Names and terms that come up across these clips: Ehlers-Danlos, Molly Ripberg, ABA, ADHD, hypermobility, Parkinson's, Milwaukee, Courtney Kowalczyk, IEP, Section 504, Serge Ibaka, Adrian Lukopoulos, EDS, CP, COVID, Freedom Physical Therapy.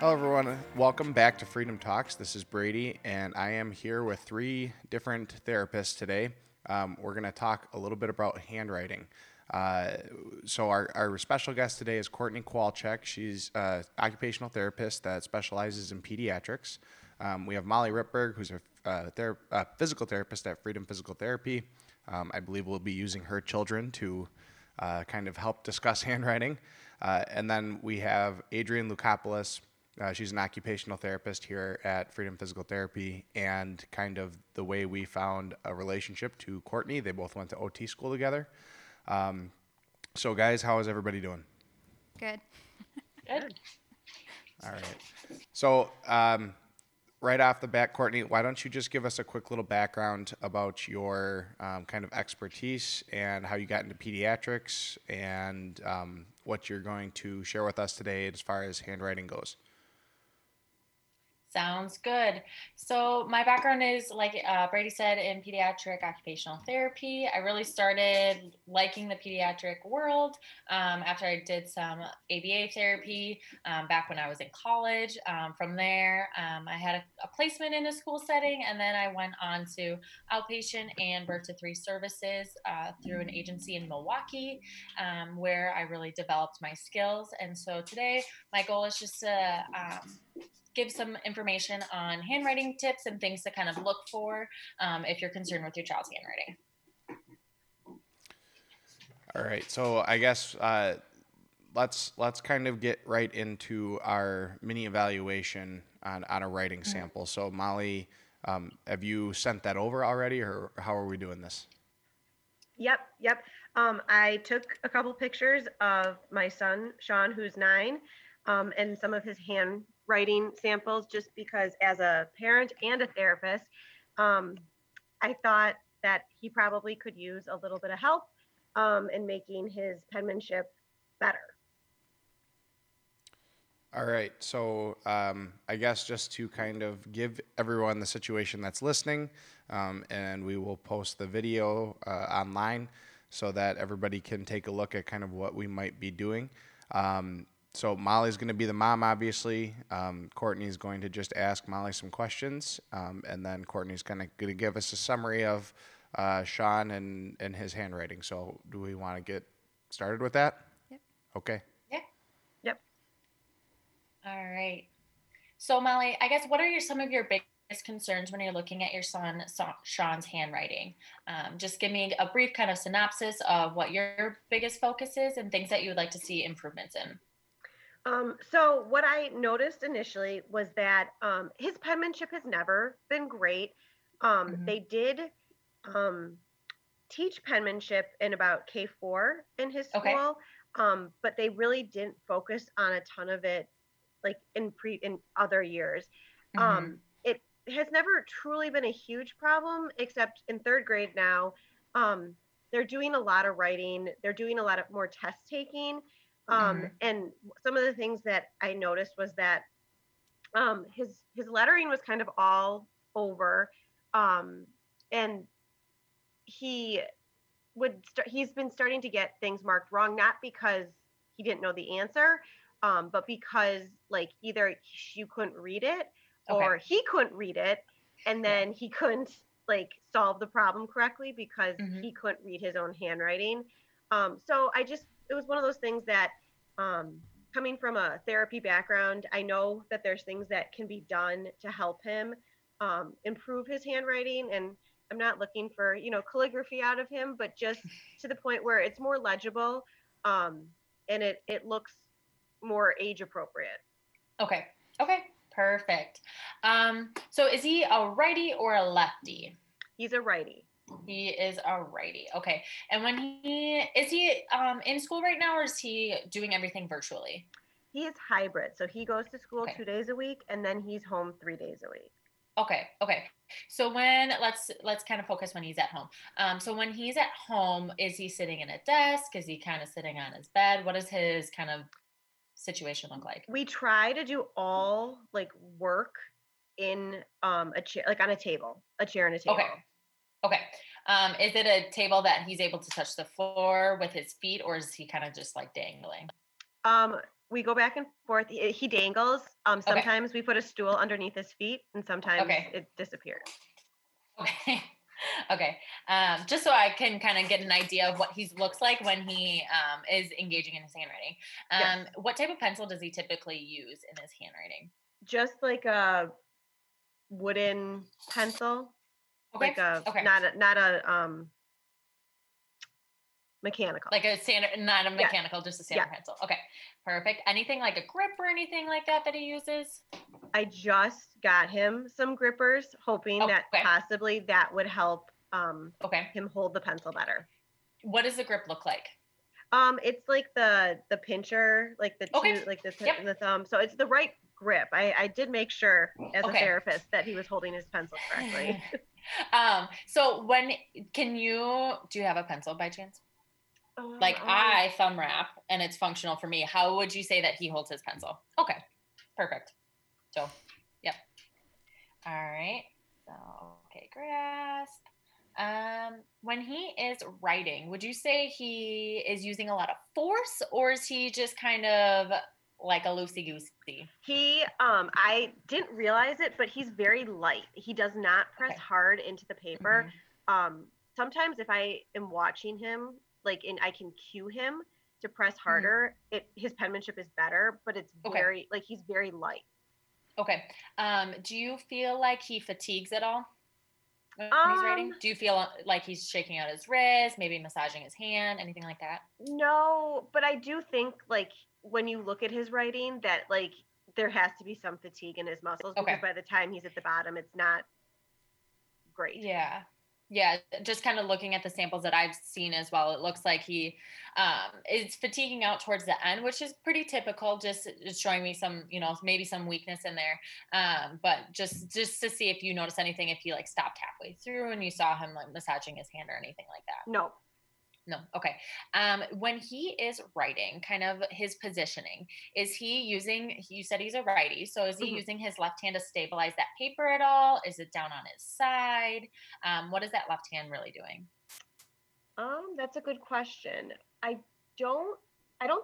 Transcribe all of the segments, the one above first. Hello, everyone. Welcome back to Freedom Talks. This is Brady, and I am here with three different therapists today. We're going to talk a little bit about handwriting. So our special guest today is Courtney Kowalczyk. She's an occupational therapist that specializes in pediatrics. We have Molly Ripberg, who's a physical therapist at Freedom Physical Therapy. I believe we'll be using her children to kind of help discuss handwriting. And then we have Adrian Lukopoulos. She's an occupational therapist here at Freedom Physical Therapy, and kind of the way we found a relationship to Courtney. They both went to OT school together. So guys, how is everybody doing? Good. Good. All right. So right off the bat, Courtney, why don't you just give us a quick little background about your kind of expertise and how you got into pediatrics and what you're going to share with us today as far as handwriting goes. Sounds good. So my background is, like Brady said, in pediatric occupational therapy. I really started liking the pediatric world after I did some ABA therapy back when I was in college. From there, I had a placement in a school setting, and then I went on to outpatient and birth to three services through an agency in Milwaukee, where I really developed my skills. And so today, my goal is just to give some information on handwriting tips and things to kind of look for if you're concerned with your child's handwriting. All right, so I guess let's kind of get right into our mini evaluation on a writing sample. So Molly, have you sent that over already, or how are we doing this? Yep. I took a couple pictures of my son, Sean, who's 9, and some of his handwriting samples, just because as a parent and a therapist, I thought that he probably could use a little bit of help in making his penmanship better. All right. So I guess just to kind of give everyone the situation that's listening, and we will post the video online so that everybody can take a look at kind of what we might be doing. So Molly's going to be the mom, obviously. Courtney's going to just ask Molly some questions, and then Courtney's going to give us a summary of Sean and his handwriting. So do we want to get started with that? Yep. Okay. Yeah. Yep. All right. So Molly, I guess what are some of your biggest concerns when you're looking at your son, Sean's handwriting? Just give me a brief kind of synopsis of what your biggest focus is and things that you would like to see improvements in. So what I noticed initially was that his penmanship has never been great. They did teach penmanship in about K4 in his school, but they really didn't focus on a ton of it like in other years. It has never truly been a huge problem, except in third grade now. They're doing a lot of writing. They're doing a lot of more test taking. And some of the things that I noticed was that his lettering was kind of all over, and he's been starting to get things marked wrong, not because he didn't know the answer, but because like either you couldn't read it or he couldn't read it, and then he couldn't like solve the problem correctly because he couldn't read his own handwriting. So it was one of those things that, coming from a therapy background, I know that there's things that can be done to help him improve his handwriting. And I'm not looking for, calligraphy out of him, but just to the point where it's more legible and it looks more age appropriate. Okay. Perfect. So is he a righty or a lefty? He's a righty. He is a righty. Okay. And when is he in school right now, or is he doing everything virtually? He is hybrid. So he goes to school 2 days a week, and then he's home 3 days a week. Okay. So when let's kind of focus when he's at home. So when he's at home, is he sitting in a desk? Is he kind of sitting on his bed? What does his kind of situation look like? We try to do all like work in a chair, like on a table, a chair and a table. Okay. Is it a table that he's able to touch the floor with his feet, or is he kind of just like dangling? we go back and forth. He dangles. Sometimes we put a stool underneath his feet, and sometimes it disappears. Okay. Just so I can kind of get an idea of what he looks like when he is engaging in his handwriting. What type of pencil does he typically use in his handwriting? Just like a wooden pencil, not a mechanical. Like a standard, not a mechanical, just a standard pencil. Okay, perfect. Anything like a grip or anything like that he uses? I just got him some grippers, hoping that possibly that would help him hold the pencil better. What does the grip look like? It's like the pincher, like the two, like the tip and the thumb. So it's the right grip. I did make sure as a therapist that he was holding his pencil correctly. So do you have a pencil by chance? I thumb wrap and it's functional for me. How would you say that he holds his pencil? Okay, perfect. So, yep. All right. So, grasp. When he is writing, would you say he is using a lot of force, or is he just kind of like a loosey-goosey? He, I didn't realize it, but he's very light. He does not press hard into the paper. Mm-hmm. Sometimes if I am watching him, I can cue him to press harder. Mm-hmm. His penmanship is better, but it's very, he's very light. Okay. Do you feel like he fatigues at all when he's writing? Do you feel like he's shaking out his wrist, maybe massaging his hand, anything like that? No, but I do think when you look at his writing that there has to be some fatigue in his muscles because by the time he's at the bottom, it's not great. Yeah. Yeah, just kind of looking at the samples that I've seen as well, it looks like he is fatiguing out towards the end, which is pretty typical, just showing me some, maybe some weakness in there. But just to see if you notice anything, if he stopped halfway through and you saw him massaging his hand or anything like that. No. Okay. When he is writing, kind of his positioning, is he using, you said he's a righty. So is he using his left hand to stabilize that paper at all? Is it down on his side? What is that left hand really doing? That's a good question. I don't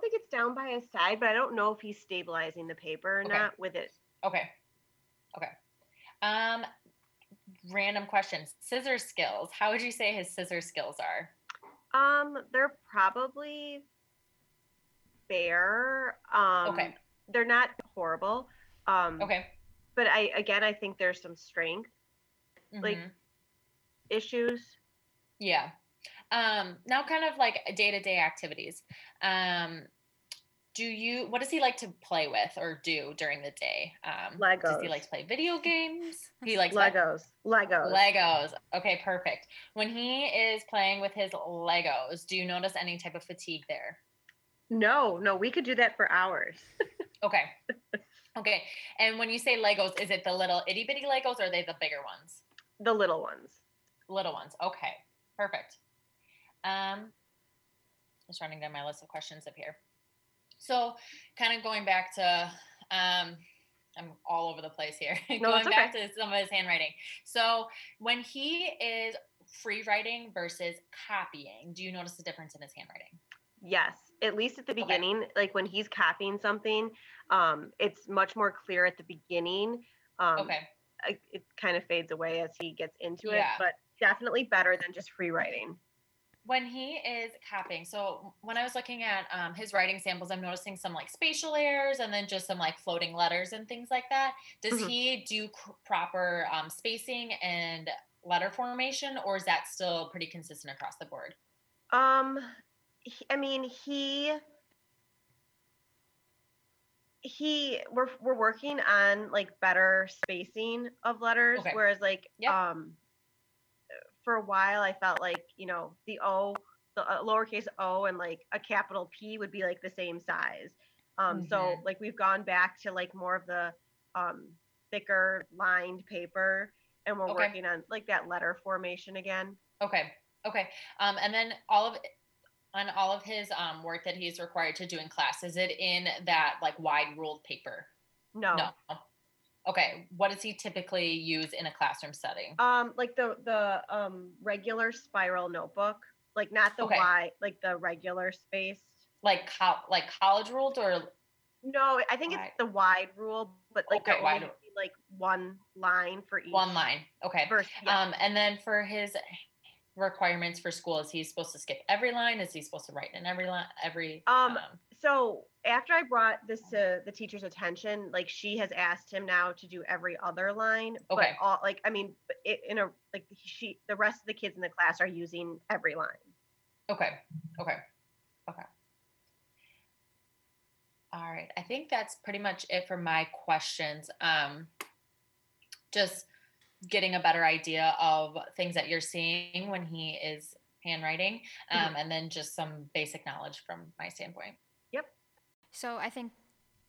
think it's down by his side, but I don't know if he's stabilizing the paper or not with it. Okay. Random questions. Scissor skills. How would you say his scissor skills are? They're probably fair. They're not horrible. But I think there's some strength, issues. Yeah. Now kind of day-to-day activities. What does he like to play with or do during the day? Legos. Does he like to play video games? He likes Legos. Okay, perfect. When he is playing with his Legos, do you notice any type of fatigue there? No, we could do that for hours. Okay. And when you say Legos, is it the little itty bitty Legos or are they the bigger ones? The little ones. Okay, perfect. Just running down my list of questions up here. So kind of going back to, I'm all over the place here, back to some of his handwriting. So when he is free writing versus copying, do you notice the difference in his handwriting? Yes, at least at the beginning, when he's copying something, it's much more clear at the beginning. It kind of fades away as he gets into it, but definitely better than just free writing. When he is copying, so when I was looking at his writing samples, I'm noticing some spatial errors and then just some floating letters and things like that. Does he do proper spacing and letter formation, or is that still pretty consistent across the board? We're working on better spacing of letters, whereas for a while, I felt the O, the lowercase O and a capital P would be the same size. So we've gone back to more of the thicker lined paper and we're working on that letter formation again. Okay. And then all of his work that he's required to do in class, is it in that wide ruled paper? No. Okay. What does he typically use in a classroom setting? The regular spiral notebook, not the wide, the regular spaced. College ruled or No, I think it's the wide rule, but like okay, only like one line for each. One line. Okay. Verse, yeah. And then for his requirements for school, is he supposed to skip every line? Is he supposed to write in every line? So after I brought this to the teacher's attention, like she has asked him now to do every other line. Okay. But all, like, I mean, the rest of the kids in the class are using every line. Okay. Okay. Okay. All right. I think that's pretty much it for my questions. Just getting a better idea of things that you're seeing when he is handwriting, mm-hmm. and then just some basic knowledge from my standpoint. Yep. So I think,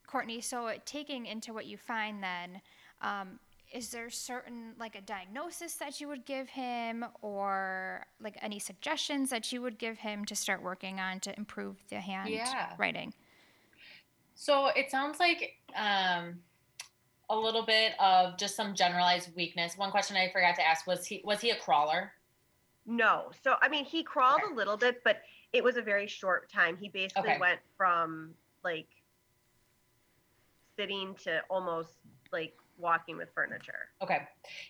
Courtney, so taking into what you find then, is there certain, like a diagnosis that you would give him, or like any suggestions that you would give him to start working on to improve the hand writing? So it sounds like a little bit of just some generalized weakness. One question I forgot to ask was he a crawler? No. So, I mean, he crawled a little bit, but it was a very short time. He basically went from like sitting to almost like walking with furniture. Okay.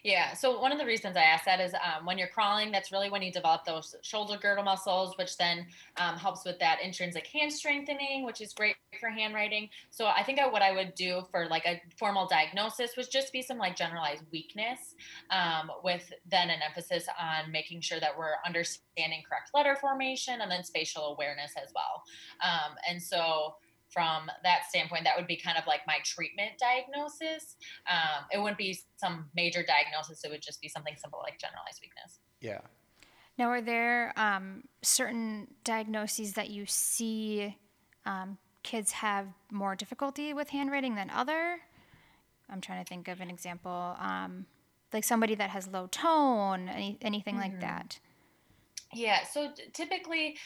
Yeah. So one of the reasons I asked that is when you're crawling, that's really when you develop those shoulder girdle muscles, which then helps with that intrinsic hand strengthening, which is great for handwriting. So I think what I would do for like a formal diagnosis was just be some like generalized weakness with then an emphasis on making sure that we're understanding correct letter formation and then spatial awareness as well. And so from that standpoint, that would be kind of like my treatment diagnosis. It wouldn't be some major diagnosis. It would just be something simple like generalized weakness. Yeah. Now, are there certain diagnoses that you see kids have more difficulty with handwriting than other? I'm trying to think of an example, like somebody that has low tone, anything mm-hmm. like that. Yeah, so typically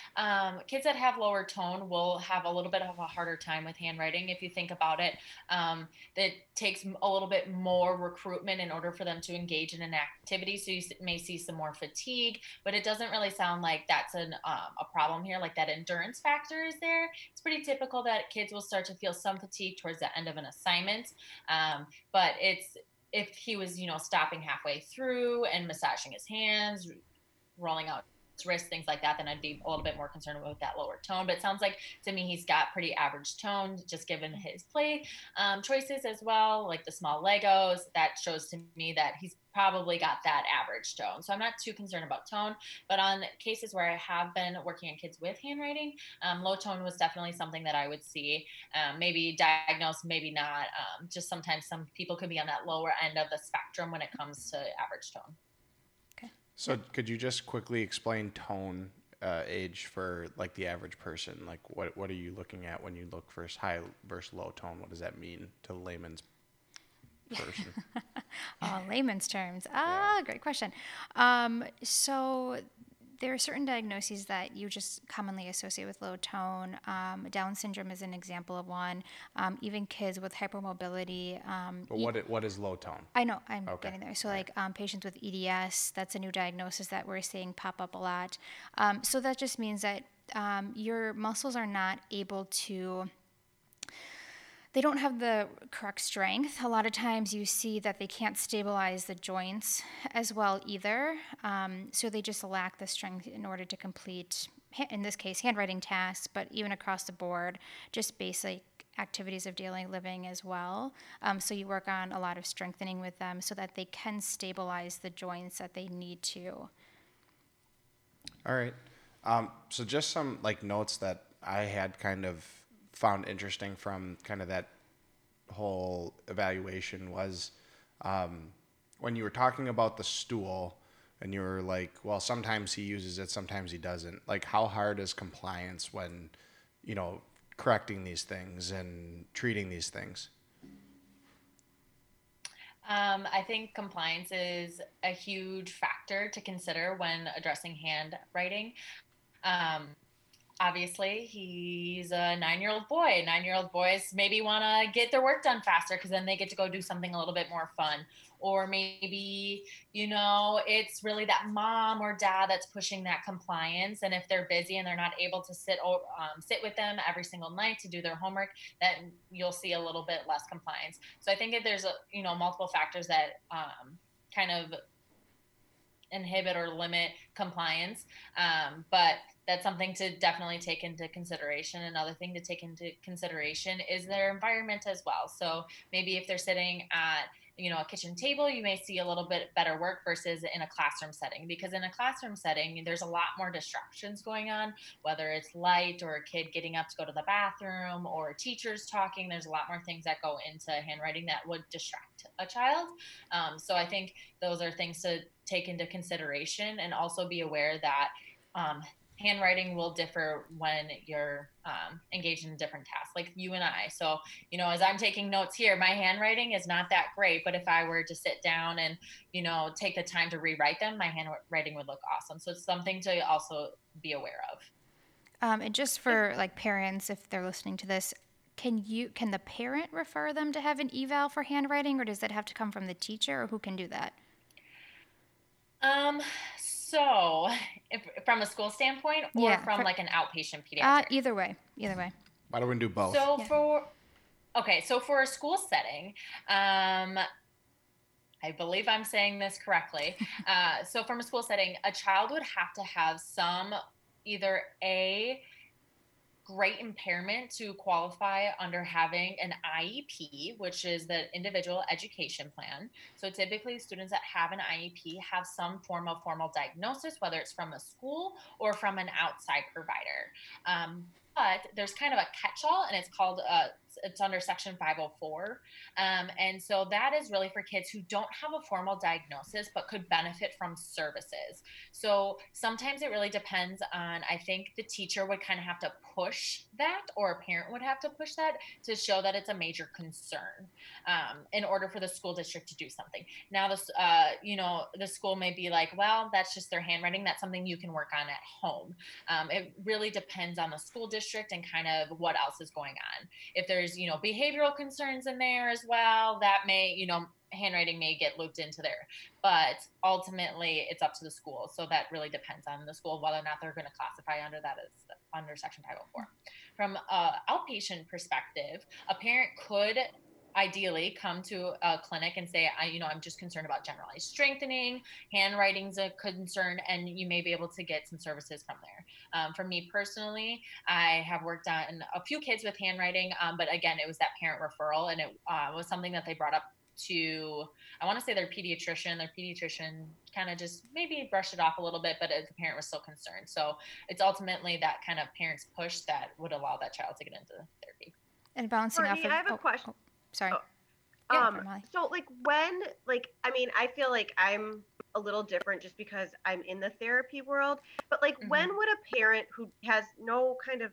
kids that have lower tone will have a little bit of a harder time with handwriting. If you think about it, it takes a little bit more recruitment in order for them to engage in an activity. So you may see some more fatigue, but it doesn't really sound like that's a problem here. Like that endurance factor is there. It's pretty typical that kids will start to feel some fatigue towards the end of an assignment, but it's if he was, stopping halfway through and massaging his hands, rolling out wrist, things like that, then I'd be a little bit more concerned with that lower tone. But it sounds like to me he's got pretty average tone, just given his play choices as well, like the small Legos. That shows to me that he's probably got that average tone. So I'm not too concerned about tone, but on cases where I have been working on kids with handwriting, low tone was definitely something that I would see, maybe diagnosed, maybe not. Just sometimes some people could be on that lower end of the spectrum when it comes to average tone. So could you just quickly explain tone age for like the average person? Like what are you looking at when you look for high versus low tone? What does that mean to layman's person? Layman's terms. Great question. So there are certain diagnoses that you just commonly associate with low tone. Down syndrome is an example of one. Even kids with hypermobility. But what is low tone? I know, I'm getting there. So like patients with EDS, that's a new diagnosis that we're seeing pop up a lot. So that just means that your muscles are not able to... They don't have the correct strength. A lot of times you see that they can't stabilize the joints as well either. So they just lack the strength in order to complete, in this case, handwriting tasks, but even across the board, just basic activities of daily living as well. So you work on a lot of strengthening with them so that they can stabilize the joints that they need to. All right. So just some like notes that I had kind of found interesting from kind of that whole evaluation was when you were talking about the stool and you were like, well, sometimes he uses it, sometimes he doesn't. Like how hard is compliance when, correcting these things and treating these things? I think compliance is a huge factor to consider when addressing handwriting. obviously he's a 9-year-old boy. 9-year-old boys maybe want to get their work done faster because then they get to go do something a little bit more fun. Or maybe, you know, it's really that mom or dad that's pushing that compliance. And if they're busy and they're not able to sit with them every single night to do their homework, then you'll see a little bit less compliance. So I think if there's, you know, multiple factors that kind of inhibit or limit compliance. But that's something to definitely take into consideration. Another thing to take into consideration is their environment as well. So maybe if they're sitting at, you know, a kitchen table, you may see a little bit better work versus in a classroom setting, because in a classroom setting, there's a lot more distractions going on, whether it's light or a kid getting up to go to the bathroom or teachers talking. There's a lot more things that go into handwriting that would distract a child. So I think those are things to take into consideration, and also be aware that handwriting will differ when you're engaged in different tasks, like you and I. So, you know, as I'm taking notes here, my handwriting is not that great, but if I were to sit down and, you know, take the time to rewrite them, my handwriting would look awesome. So it's something to also be aware of. And just for like parents, if they're listening to this, can the parent refer them to have an eval for handwriting, or does that have to come from the teacher, or who can do that? So if, from a school standpoint, or from like an outpatient pediatric? Either way. Why don't we do both? So for a school setting, I believe I'm saying this correctly. So from a school setting, a child would have to have some, either a great impairment to qualify under having an IEP, which is the individual education plan. So typically students that have an IEP have some form of formal diagnosis, whether it's from a school or from an outside provider. But there's kind of a catch-all, and it's called, it's under Section 504. And so that is really for kids who don't have a formal diagnosis but could benefit from services. So sometimes it really depends on, I think the teacher would kind of have to push that, or a parent would have to push that to show that it's a major concern in order for the school district to do something. Now, this, you know, the school may be like, well, that's just their handwriting. That's something you can work on at home. It really depends on the school district and kind of what else is going on. If there's, you know, behavioral concerns in there as well, that may, you know, handwriting may get looped into there, but ultimately it's up to the school. So that really depends on the school, whether or not they're going to classify under that as under Section 504. From an outpatient perspective, a parent could ideally come to a clinic and say, I'm just concerned about generalized strengthening, handwriting's a concern, and you may be able to get some services from there. For me personally, I have worked on a few kids with handwriting, but again, it was that parent referral, and it was something that they brought up to, I want to say their pediatrician kind of just maybe brushed it off a little bit, but the parent was still concerned. So it's ultimately that kind of parent's push that would allow that child to get into therapy. And bouncing off of, I have a question. Sorry. Yeah, I feel like I'm a little different just because I'm in the therapy world, but like, mm-hmm. when would a parent who has no kind of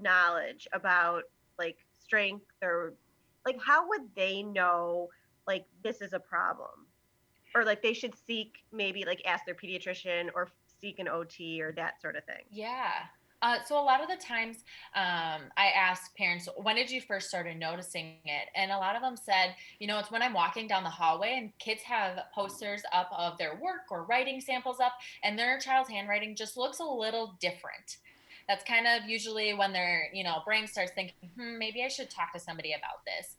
knowledge about like strength or like, how would they know like this is a problem, or like they should seek, maybe like ask their pediatrician or seek an OT or that sort of thing? Yeah. So a lot of the times I asked parents, when did you first start noticing it? And a lot of them said, you know, it's when I'm walking down the hallway and kids have posters up of their work or writing samples up, and their child's handwriting just looks a little different. That's kind of usually when their, you know, brain starts thinking, maybe I should talk to somebody about this.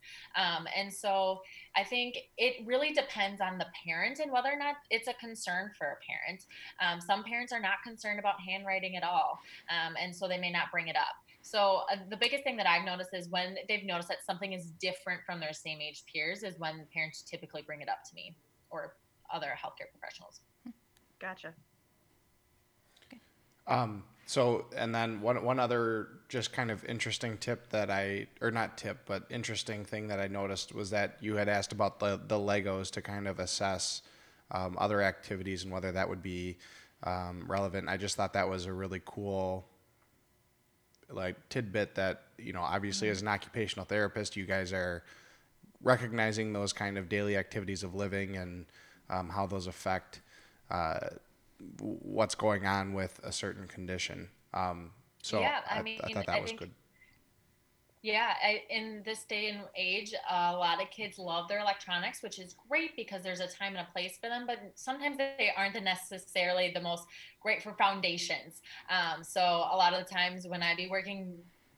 And so I think it really depends on the parent and whether or not it's a concern for a parent. Some parents are not concerned about handwriting at all. And so they may not bring it up. So the biggest thing that I've noticed is when they've noticed that something is different from their same age peers is when parents typically bring it up to me or other healthcare professionals. Gotcha. Okay. So, and then one other just kind of interesting tip that interesting thing that I noticed was that you had asked about the Legos to kind of assess other activities and whether that would be relevant. I just thought that was a really cool like tidbit that, you know, obviously as an occupational therapist, you guys are recognizing those kind of daily activities of living and how those affect what's going on with a certain condition. So yeah, I mean, I thought that was good. Yeah, in this day and age, a lot of kids love their electronics, which is great because there's a time and a place for them, but sometimes they aren't necessarily the most great for foundations. So a lot of the times when I be working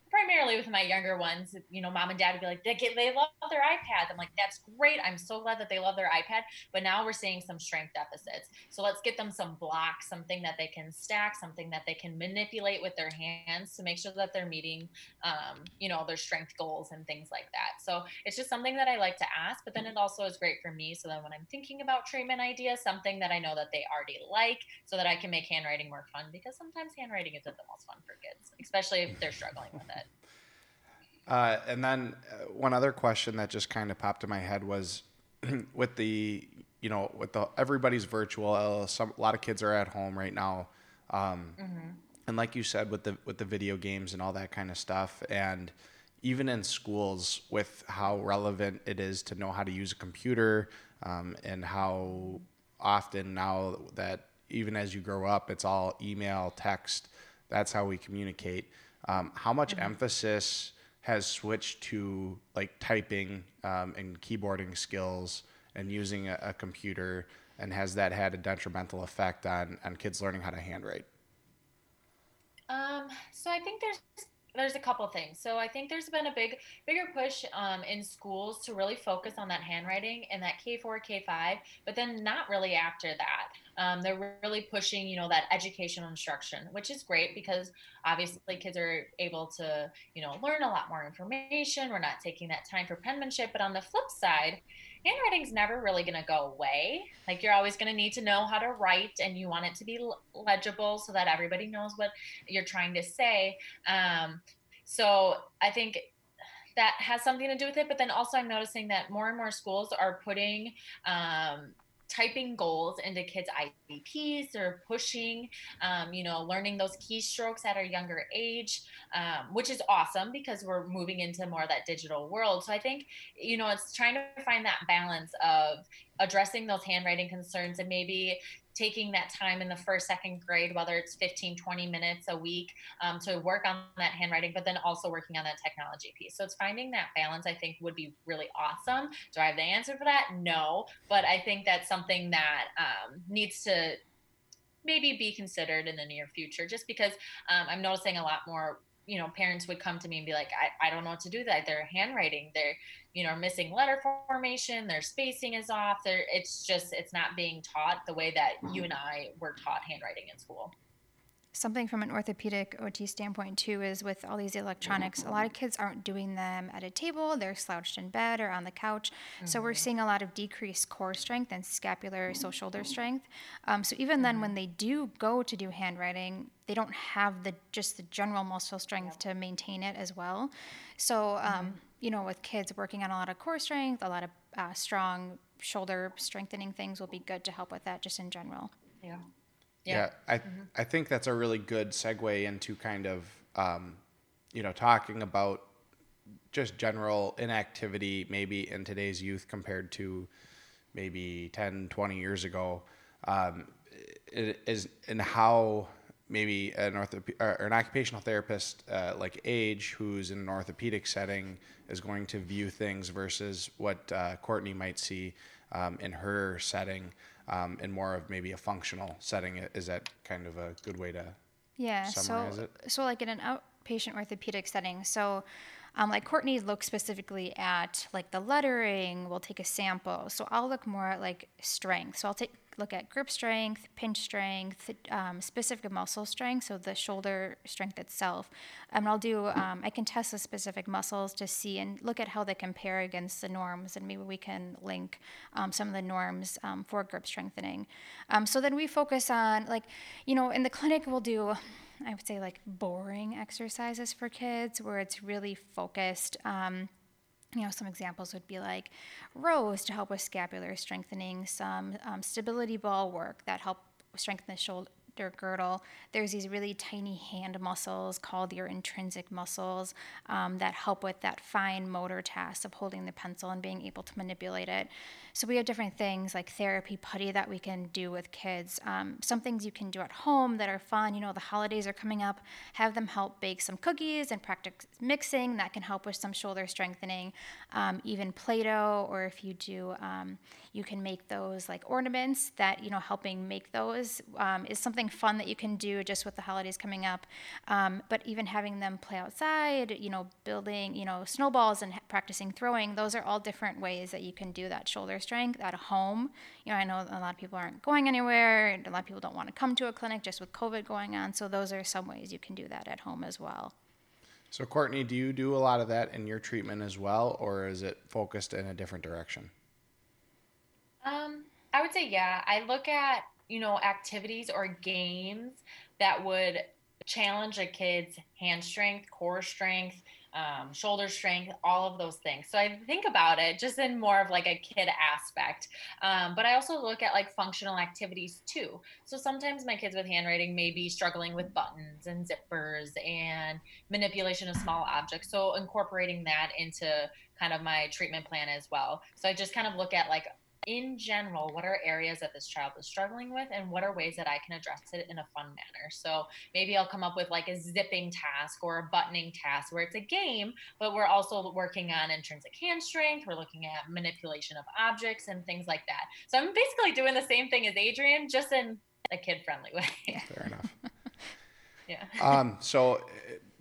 primarily with my younger ones, you know, mom and dad would be like, they love their iPad. I'm like, that's great. I'm so glad that they love their iPad. But now we're seeing some strength deficits. So let's get them some blocks, something that they can stack, something that they can manipulate with their hands to make sure that they're meeting, you know, their strength goals and things like that. So it's just something that I like to ask, but then it also is great for me. So then when I'm thinking about treatment ideas, something that I know that they already like so that I can make handwriting more fun, because sometimes handwriting isn't the most fun for kids, especially if they're struggling with it. And then one other question that just kind of popped in my head was with everybody's virtual, a lot of kids are at home right now. Mm-hmm. And like you said, with the video games and all that kind of stuff, and even in schools with how relevant it is to know how to use a computer, and how often now that even as you grow up, it's all email, text, that's how we communicate. How much mm-hmm. emphasis has switched to like typing and keyboarding skills and using a computer, and has that had a detrimental effect on kids learning how to handwrite? So I think there's a couple things. So I think there's been a bigger push in schools to really focus on that handwriting and that K4, K5, but then not really after that. They're really pushing, you know, that educational instruction, which is great because obviously kids are able to, you know, learn a lot more information. We're not taking that time for penmanship. But on the flip side, handwriting's never really going to go away. Like, you're always going to need to know how to write, and you want it to be legible so that everybody knows what you're trying to say. So I think that has something to do with it. But then also I'm noticing that more and more schools are putting typing goals into kids' IEPs, or pushing, you know, learning those keystrokes at a younger age, which is awesome because we're moving into more of that digital world. So I think, you know, it's trying to find that balance of addressing those handwriting concerns and maybe taking that time in the first, second grade, whether it's 15, 20 minutes a week, to work on that handwriting, but then also working on that technology piece. So it's finding that balance, I think, would be really awesome. Do I have the answer for that? No, but I think that's something that needs to maybe be considered in the near future, just because I'm noticing a lot more, you know, parents would come to me and be like, I don't know what to do that. Their handwriting, they're, you know, missing letter formation, their spacing is off. It's not being taught the way that you and I were taught handwriting in school. Something from an orthopedic OT standpoint too is with all these electronics, a lot of kids aren't doing them at a table. They're slouched in bed or on the couch. Mm-hmm. So we're seeing a lot of decreased core strength and scapular shoulder strength. So even then, when they do go to do handwriting, they don't have the general muscle strength to maintain it as well. So, you know, with kids working on a lot of core strength, a lot of strong shoulder strengthening things will be good to help with that just in general. Yeah. Yeah. I think that's a really good segue into kind of, you know, talking about just general inactivity maybe in today's youth compared to maybe 10, 20 years ago, and how maybe an occupational therapist like Age, who's in an orthopedic setting, is going to view things versus what Courtney might see in her setting. And more of maybe a functional setting. Is that kind of a good way to summarize it? So like in an outpatient orthopedic setting, so like Courtney looks specifically at like the lettering, we'll take a sample. So I'll look more at like strength. So I'll look at grip strength, pinch strength, specific muscle strength, so the shoulder strength itself. And I'll do, I can test the specific muscles to see and look at how they compare against the norms, and maybe we can link some of the norms for grip strengthening. So then we focus on, like, you know, in the clinic we'll do, I would say, like boring exercises for kids where it's really focused. You know, some examples would be like rows to help with scapular strengthening, some stability ball work that help strengthen the shoulder, or girdle, there's these really tiny hand muscles called your intrinsic muscles that help with that fine motor task of holding the pencil and being able to manipulate it. So we have different things like therapy putty that we can do with kids. Some things you can do at home that are fun. You know, the holidays are coming up. Have them help bake some cookies and practice mixing. That can help with some shoulder strengthening. Even Play-Doh, or if you do, you can make those like ornaments that, you know, helping make those is something fun that you can do just with the holidays coming up. But even having them play outside, you know, building, you know, snowballs and practicing throwing, those are all different ways that you can do that shoulder strength at home. You know, I know a lot of people aren't going anywhere, and a lot of people don't want to come to a clinic just with COVID going on. So those are some ways you can do that at home as well. So Courtney, do you do a lot of that in your treatment as well, or is it focused in a different direction? I would say, yeah, I look at, you know, activities or games that would challenge a kid's hand strength, core strength, shoulder strength, all of those things. So I think about it just in more of like a kid aspect. But I also look at like functional activities too. So sometimes my kids with handwriting may be struggling with buttons and zippers and manipulation of small objects. So incorporating that into kind of my treatment plan as well. So I just kind of look at like, in general, what are areas that this child is struggling with and what are ways that I can address it in a fun manner? So maybe I'll come up with like a zipping task or a buttoning task where it's a game, but we're also working on intrinsic hand strength. We're looking at manipulation of objects and things like that. So I'm basically doing the same thing as Adrian, just in a kid-friendly way. Fair enough. Yeah. So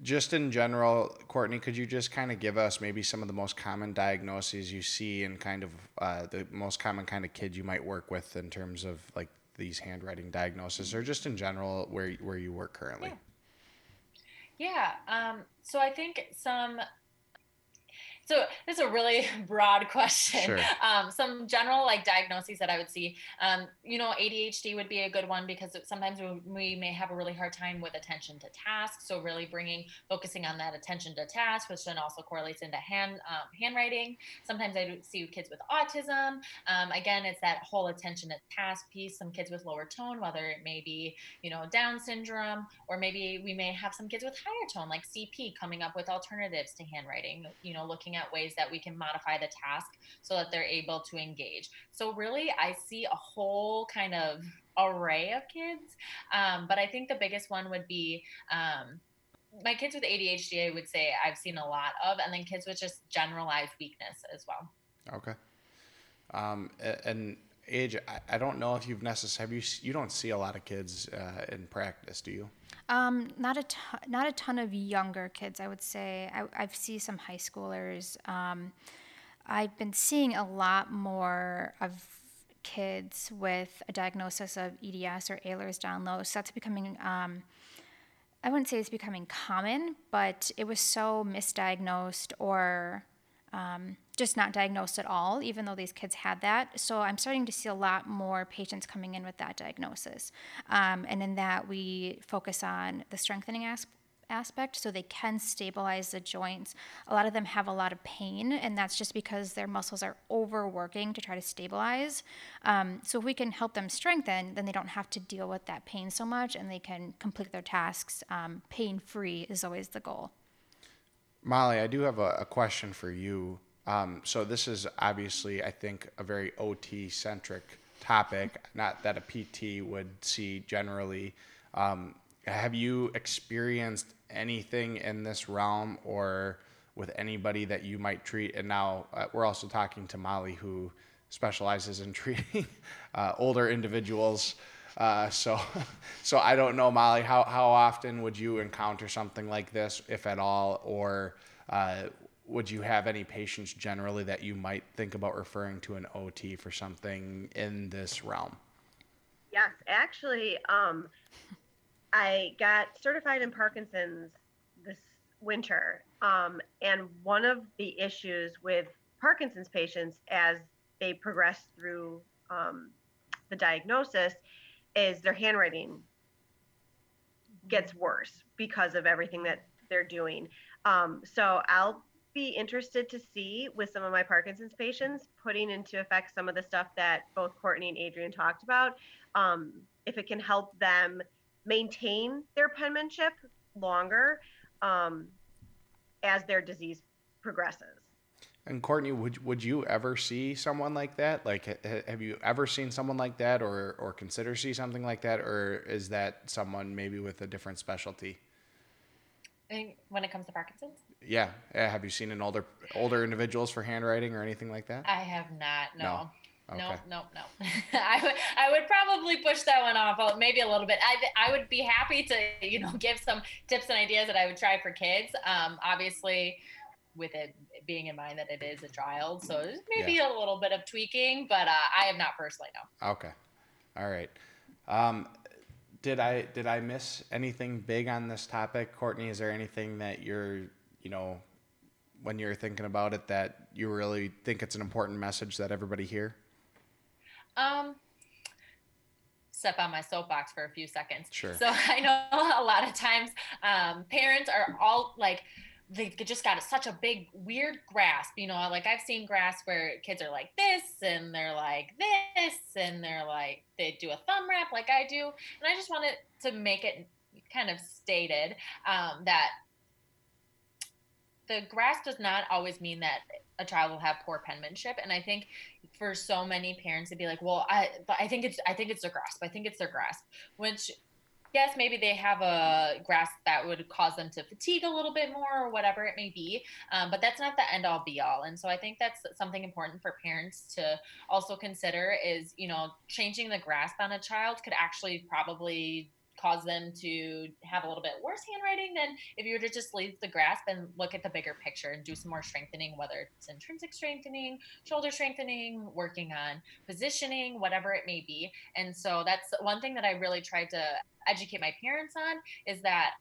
just in general, Courtney, could you just kind of give us maybe some of the most common diagnoses you see and kind of the most common kind of kid you might work with in terms of like these handwriting diagnoses, or just in general where you work currently? Yeah. So I think so this is a really broad question. Sure. Some general like diagnoses that I would see, you know, ADHD would be a good one because sometimes we may have a really hard time with attention to task. So really focusing on that attention to task, which then also correlates into handwriting. Sometimes I do see kids with autism. Again, it's that whole attention to task piece. Some kids with lower tone, whether it may be, you know, Down syndrome, or maybe we may have some kids with higher tone, like CP, coming up with alternatives to handwriting, you know, looking at ways that we can modify the task so that they're able to engage. So really, I see a whole kind of array of kids. But I think the biggest one would be my kids with ADHD, I would say I've seen a lot of, and then kids with just generalized weakness as well. Okay. And Age, I don't know if you've necessarily, you don't see a lot of kids in practice, do you? Not a ton of younger kids, I would say. I've seen some high schoolers. I've been seeing a lot more of kids with a diagnosis of EDS or Ehlers-Danlos. So that's becoming, I wouldn't say it's becoming common, but it was so misdiagnosed or just not diagnosed at all, even though these kids had that. So I'm starting to see a lot more patients coming in with that diagnosis. And in that, we focus on the strengthening aspect so they can stabilize the joints. A lot of them have a lot of pain, and that's just because their muscles are overworking to try to stabilize. So if we can help them strengthen, then they don't have to deal with that pain so much, and they can complete their tasks. Pain-free is always the goal. Molly, I do have a question for you. So this is obviously, I think, a very OT-centric topic, not that a PT would see generally. Have you experienced anything in this realm or with anybody that you might treat? And now we're also talking to Molly, who specializes in treating older individuals. So I don't know, Molly, how often would you encounter something like this, if at all, or would you have any patients generally that you might think about referring to an OT for something in this realm? Yes, actually, I got certified in Parkinson's this winter. And one of the issues with Parkinson's patients as they progress through the diagnosis is their handwriting gets worse because of everything that they're doing. So I'll be interested to see with some of my Parkinson's patients putting into effect some of the stuff that both Courtney and Adrian talked about, if it can help them maintain their penmanship longer as their disease progresses. And Courtney, would you ever see someone like that? Like, have you ever seen someone like that, or consider see something like that, or is that someone maybe with a different specialty? When it comes to Parkinson's? Yeah. Have you seen an older individuals for handwriting or anything like that? I have not. No. No. Okay. No. I would probably push that one off, maybe a little bit. I would be happy to give some tips and ideas that I would try for kids. Obviously, with it being in mind that it is a child. So there's maybe a little bit of tweaking, but I have not personally, no. Okay. All right. Did I miss anything big on this topic? Courtney, is there anything that you're, when you're thinking about it, that you really think it's an important message that everybody hear? Step on my soapbox for a few seconds. Sure. So I know a lot of times parents are all like, they just got such a big weird grasp, like I've seen grasp where kids are like this, and they're like this, and they're like, they do a thumb wrap like I do. And I just wanted to make it kind of stated that the grasp does not always mean that a child will have poor penmanship. And I think for so many parents to be like, well, I think it's their grasp. I think it's their grasp, which, yes, maybe they have a grasp that would cause them to fatigue a little bit more or whatever it may be, but that's not the end all be all. And so I think that's something important for parents to also consider is, changing the grasp on a child could actually probably cause them to have a little bit worse handwriting than if you were to just leave the grasp and look at the bigger picture and do some more strengthening, whether it's intrinsic strengthening, shoulder strengthening, working on positioning, whatever it may be. And so that's one thing that I really tried to educate my parents on, is that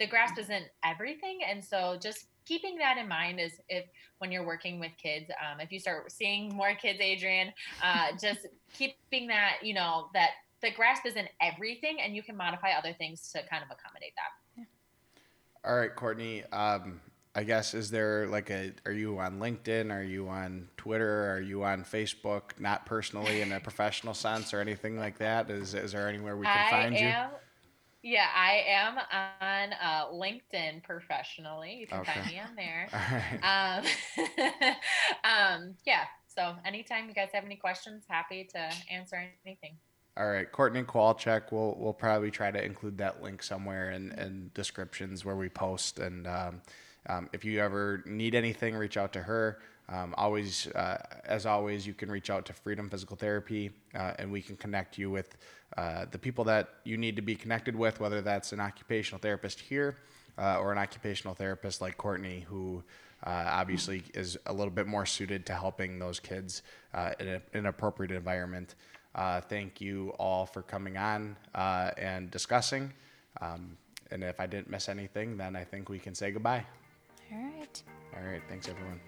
the grasp isn't everything. And so just keeping that in mind is if when you're working with kids, if you start seeing more kids, Adrian, just keeping that, that the grasp isn't everything, and you can modify other things to kind of accommodate that. Yeah. All right, Courtney, I guess, is there are you on LinkedIn? Are you on Twitter? Are you on Facebook? Not personally in a professional sense or anything like that. Is there anywhere we can find you? Yeah, I am on LinkedIn professionally. You can find me on there. All right. Yeah. So anytime you guys have any questions, happy to answer anything. All right, Courtney Kowalczyk, we'll probably try to include that link somewhere in descriptions where we post. And if you ever need anything, reach out to her. As always, you can reach out to Freedom Physical Therapy, and we can connect you with the people that you need to be connected with, whether that's an occupational therapist here or an occupational therapist like Courtney, who obviously is a little bit more suited to helping those kids in an appropriate environment. Thank you all for coming on and discussing. And if I didn't miss anything, then I think we can say goodbye. All right. Thanks, everyone.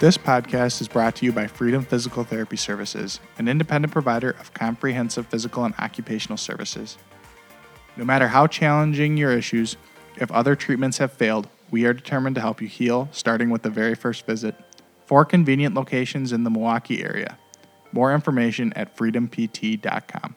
This podcast is brought to you by Freedom Physical Therapy Services, an independent provider of comprehensive physical and occupational services. No matter how challenging your issues, if other treatments have failed, we are determined to help you heal, starting with the very first visit. 4 convenient locations in the Milwaukee area. More information at freedompt.com.